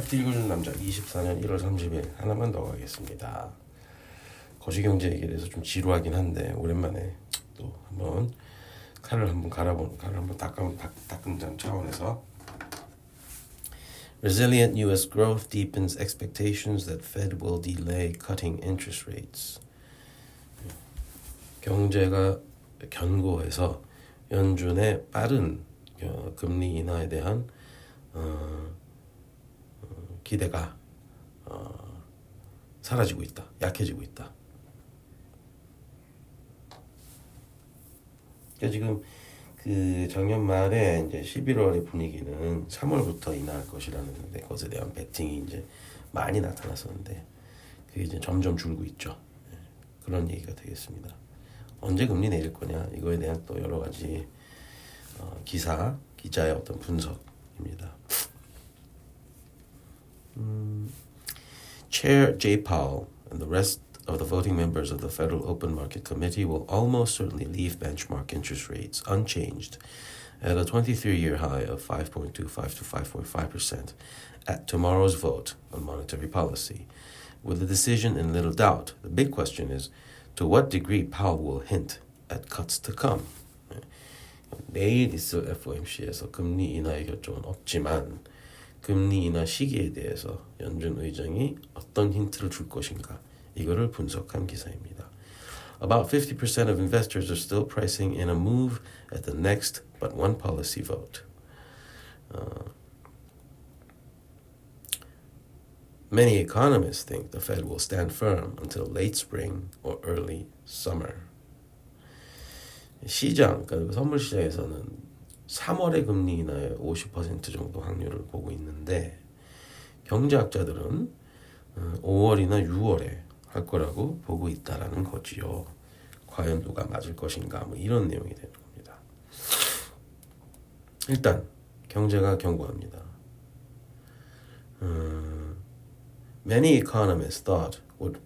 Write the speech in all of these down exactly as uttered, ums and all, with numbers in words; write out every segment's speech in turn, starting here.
팩트 읽어주는 남자 이십사년 일월 삼십일 하나만 더 가겠습니다. 거시경제 얘기에 대해서 좀 지루하긴 한데 오랜만에 또 한번 칼을 한번 갈아보는 칼을 한번 닦은, 닦은 차원에서 Resilient U S growth deepens expectations that Fed will delay cutting interest rates. 경제가 견고해서 연준의 빠른 금리 인하에 대한 어, 기대가 어, 사라지고 있다. 약해지고 있다. 그러니까 지금 그 작년 말에 이제 십일월의 분위기는 삼월부터 인하할 것이라는 데 것에 대한 베팅이 이제 많이 나타났었는데 그게 이제 점점 줄고 있죠. 그런 얘기가 되겠습니다. 언제 금리 내릴 거냐 이거에 대한 또 여러 가지 어, 기사 기자의 어떤 분석입니다. 음, Chair Jay Powell and the rest of the voting members of the Federal Open Market Committee will almost certainly leave benchmark interest rates unchanged at a twenty-three year high of five point two five to five point five percent at tomorrow's vote on monetary policy. With the decision in little doubt, the big question is to what degree Powell will hint at cuts to come. 내일 있을 에프오엠씨에서 금리 인하의 결정은 없지만 금리 인하 시기에 대해서 연준 의장이 어떤 힌트를 줄 것인가 이거를 분석한 기사입니다. About fifty percent of investors are still pricing in a move at the next but one policy vote. Uh, many economists think the Fed will stand firm until late spring or early summer. 시장, 그러니까 선물 시장에서는 삼월의 금리 인하의 오십 퍼센트 정도 확률을 보고 있는데 경제학자들은 오월이나 유월에 할 거라고 보고 있다라는 거지요. 과연 누가 맞을 것인가 뭐 이런 내용이 되는 겁니다. 일단 경제가 견고합니다. 음, Many economists thought would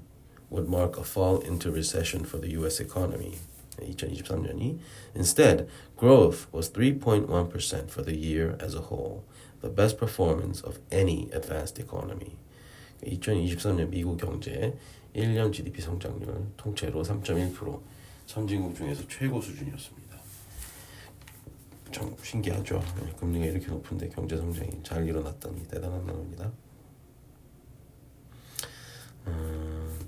would mark a fall into recession for the U S economy. twenty twenty-three 년이 Instead, growth was three point one percent for the year as a whole, the best performance of any advanced economy. 이천이십삼 년 미국 경제 일 년 지디피 성장률 통째로 삼 점 일 퍼센트 선진국 중에서 최고 수준이었습니다. 참 신기하죠. 금리가 이렇게 높은데 경제 성장이 잘 일어났다니 대단한 겁니다. 음,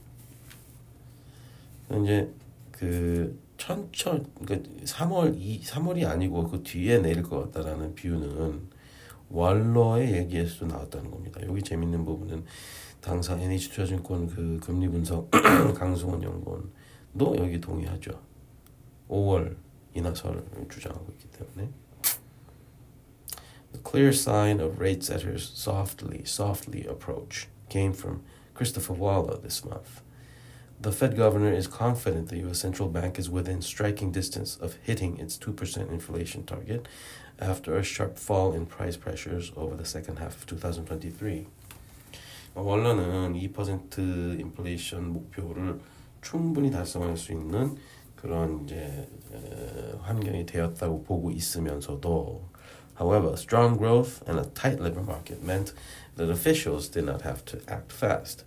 이제 그 천천 그러니까 삼월 이 삼월이 아니고 그 뒤에 내릴 것 같다라는 비유는 월러의 얘기에서도 나왔다는 겁니다. 여기 재밌는 부분은 당사 엔에이치투자증권 그 금리 분석 강승원 연구원도 여기 동의하죠. 오월 인하설을 주장하고 있기 때문에 The clear sign of rate setters softly, softly approach came from Christopher Waller this month. The Fed governor is confident the U S central bank is within striking distance of hitting its two percent inflation target after a sharp fall in price pressures over the second half of twenty twenty-three. 월러는 이 퍼센트 인플레이션 목표를 충분히 달성할 수 있는 그런 이제 환경이 되었다고 보고 있으면서도 However, strong growth and a tight labor market meant that officials did not have to act fast.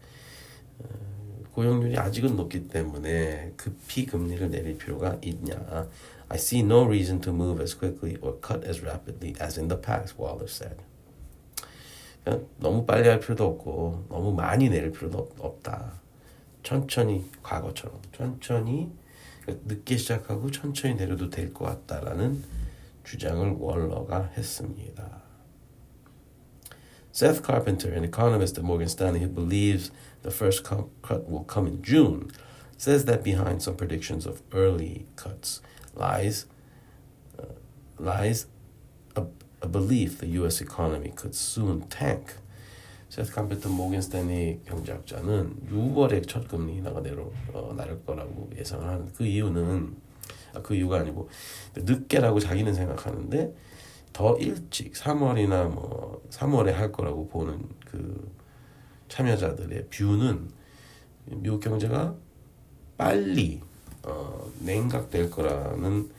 고용률이 아직은 높기 때문에 급히 금리를 내릴 필요가 있냐. I see no reason to move as quickly or cut as rapidly as in the past, Waller said. 너무 빨리 할 필요도 없고 너무 많이 내릴 필요도 없다. 천천히 과거처럼 천천히 늦게 시작하고 천천히 내려도 될 것 같다라는 주장을 월러가 했습니다. Seth Carpenter, an economist at Morgan Stanley who believes the first cut will come in June, says that behind some predictions of early cuts lies uh, lies a, a belief the U S economy could soon tank. Seth Carpenter, Morgan Stanley 경제학자는 유월에 첫 금리 인하가 내려 어, 나를 거라고 예상을 하는 그 이유는 아, 그 이유가 아니고 늦게라고 자기는 생각하는데 더 일찍 삼월이나 뭐 삼월에 할 거라고 보는 그 참여자들의 뷰는 미국 경제가 빨리 어, 냉각될 거라는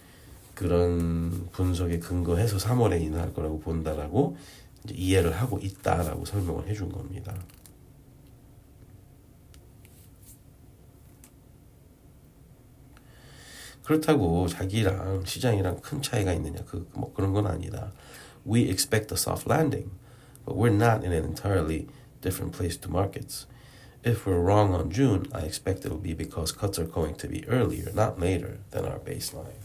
그런 분석에 근거해서 삼월에 인하할 거라고 본다라고 이제 이해를 하고 있다라고 설명을 해준 겁니다. 그렇다고 자기랑 시장이랑 큰 차이가 있느냐? 그 뭐 그런 건 아니다. We expect a soft landing, but we're not in an entirely different place to markets. If we're wrong on June, I expect it'll be because cuts are going to be earlier, not later than our baseline.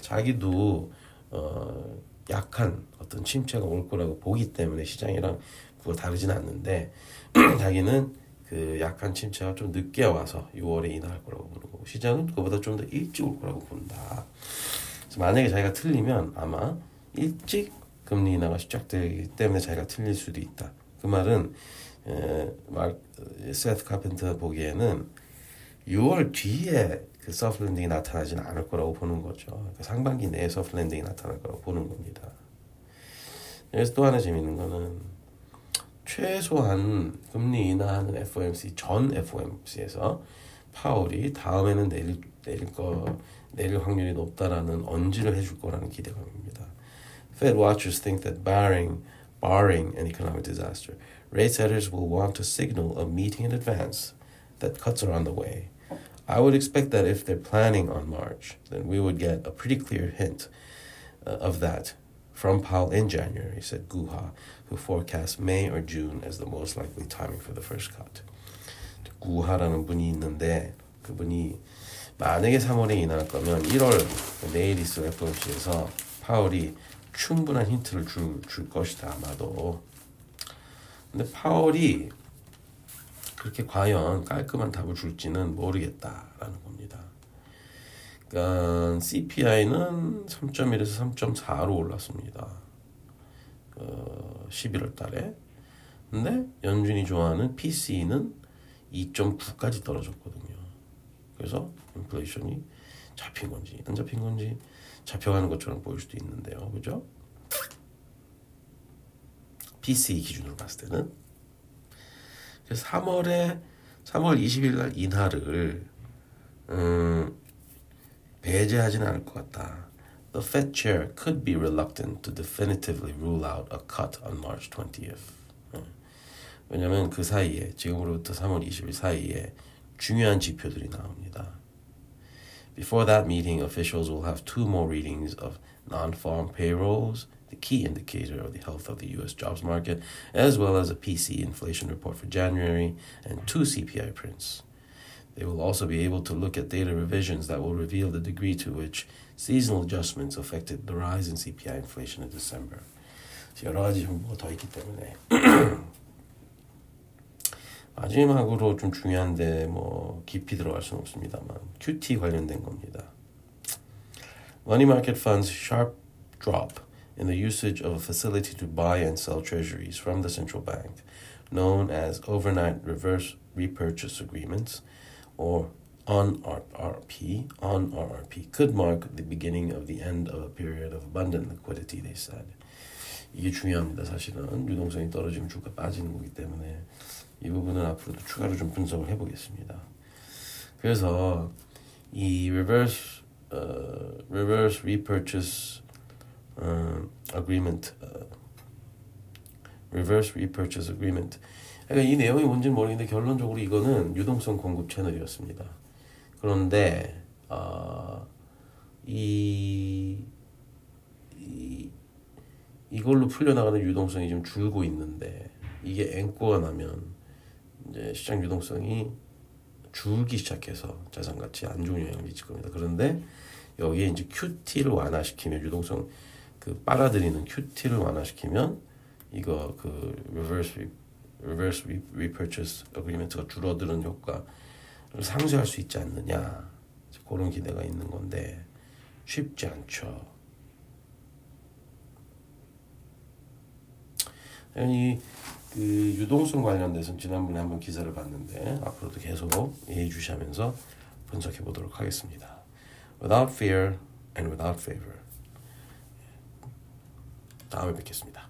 자기도 어, 약한 어떤 침체가 올 거라고 보기 때문에 시장이랑 그거 다르진 않는데 자기는 그 약한 침체가 좀 늦게 와서 유월에 인하할 거라고 보는 거고 시장은 그거보다 좀 더 일찍 올 거라고 본다. 그래서 만약에 자기가 틀리면 아마 일찍 금리 인하가 시작되기 때문에 자기가 틀릴 수도 있다. 그 말은 에, 말, 세스 카펜터 보기에는 유월 뒤에 그 소프트 랜딩이 나타나진 않을 거라고 보는 거죠. 그러니까 상반기 내에 소프트 랜딩이 나타날 거라고 보는 겁니다. 여기서 또 하나 재밌는 거는 최소한 금리 인하하는 에프오엠씨 전 에프오엠씨에서 파월이 다음에는 내릴 내릴 거 내릴 확률이 높다라는 언지를 해줄 거라는 기대감입니다. Fed watchers think that barring barring an economic disaster, rate setters will want to signal a meeting in advance that cuts are on the way. I would expect that if they're planning on March, then we would get a pretty clear hint uh, of that from Powell in January, said Guha, who forecasts May or June as the most likely timing for the first cut. Guha라는 분이 있는데 그분이 만약에 삼월에 인하할 거면 일월 내일 있을 에프오엠씨에서 파월이 충분한 힌트를 줄, 줄 것이다 아마도. 근데 파월이 그렇게 과연 깔끔한 답을 줄지는 모르겠다라는 겁니다. 그러니까 씨피아이는 삼 점 일에서 삼 점 사로 올랐습니다. 어, 십일월 달에. 근데 연준이 좋아하는 피씨이는 이 점 구까지 떨어졌거든요. 그래서 인플레이션이 잡힌 건지 안 잡힌 건지 잡혀가는 것처럼 보일 수도 있는데요. 그죠? 피씨이 기준으로 봤을 때는 그래서 삼월에 삼월 이십일 날 인하를 음, 배제하지는 않을 것 같다. The Fed chair could be reluctant to definitively rule out a cut on March twentieth. 음. 왜냐면 그 사이에 지금으로부터 삼월 이십일 사이에 중요한 지표들이 나옵니다. Before that meeting, officials will have two more readings of non-farm payrolls, the key indicator of the health of the U S jobs market, as well as a P C E inflation report for January and two C P I prints. They will also be able to look at data revisions that will reveal the degree to which seasonal adjustments affected the rise in C P I inflation in December. 여러 가지 정보가 더 있기 때문에 마지막으로 좀 중요한데 뭐 깊이 들어갈 수는 없습니다만 큐티 관련된 겁니다. Money market funds sharp drop in the usage of a facility to buy and sell treasuries from the central bank, known as overnight reverse repurchase agreements, or O N R R P, O N R R P, could mark the beginning of the end of a period of abundant liquidity, they said. 이게 중요합니다. 사실은 유동성이 떨어지면 주가 빠지는 거기 때문에 이 부분은 앞으로도 추가로 좀 분석을 해보겠습니다. 그래서 이 reverse, uh, reverse repurchase Um, agreement, uh, reverse repurchase agreement. 그러니까 이 내용이 뭔지는 모르겠는데 결론적으로 이거는 유동성 공급 채널이었습니다. 그런데 어, 이, 이 이걸로 풀려나가는 유동성이 좀 줄고 있는데 이게 앵꼬가 나면 이제 시장 유동성이 줄기 시작해서 자산 가치 안 좋은 영향을 미칠 겁니다. 그런데 여기에 이제 큐티를 완화시키면 유동성 그 빨아들이는 큐티를 완화시키면 이거 그 reverse reverse repurchase agreement가 줄어드는 효과를 상쇄할 수 있지 않느냐 그런 기대가 있는 건데 쉽지 않죠. 이 그 유동성 관련돼서 지난번에 한번 기사를 봤는데 앞으로도 계속 예의주시하면서 분석해 보도록 하겠습니다. Without fear and without favor. 다음에 뵙겠습니다.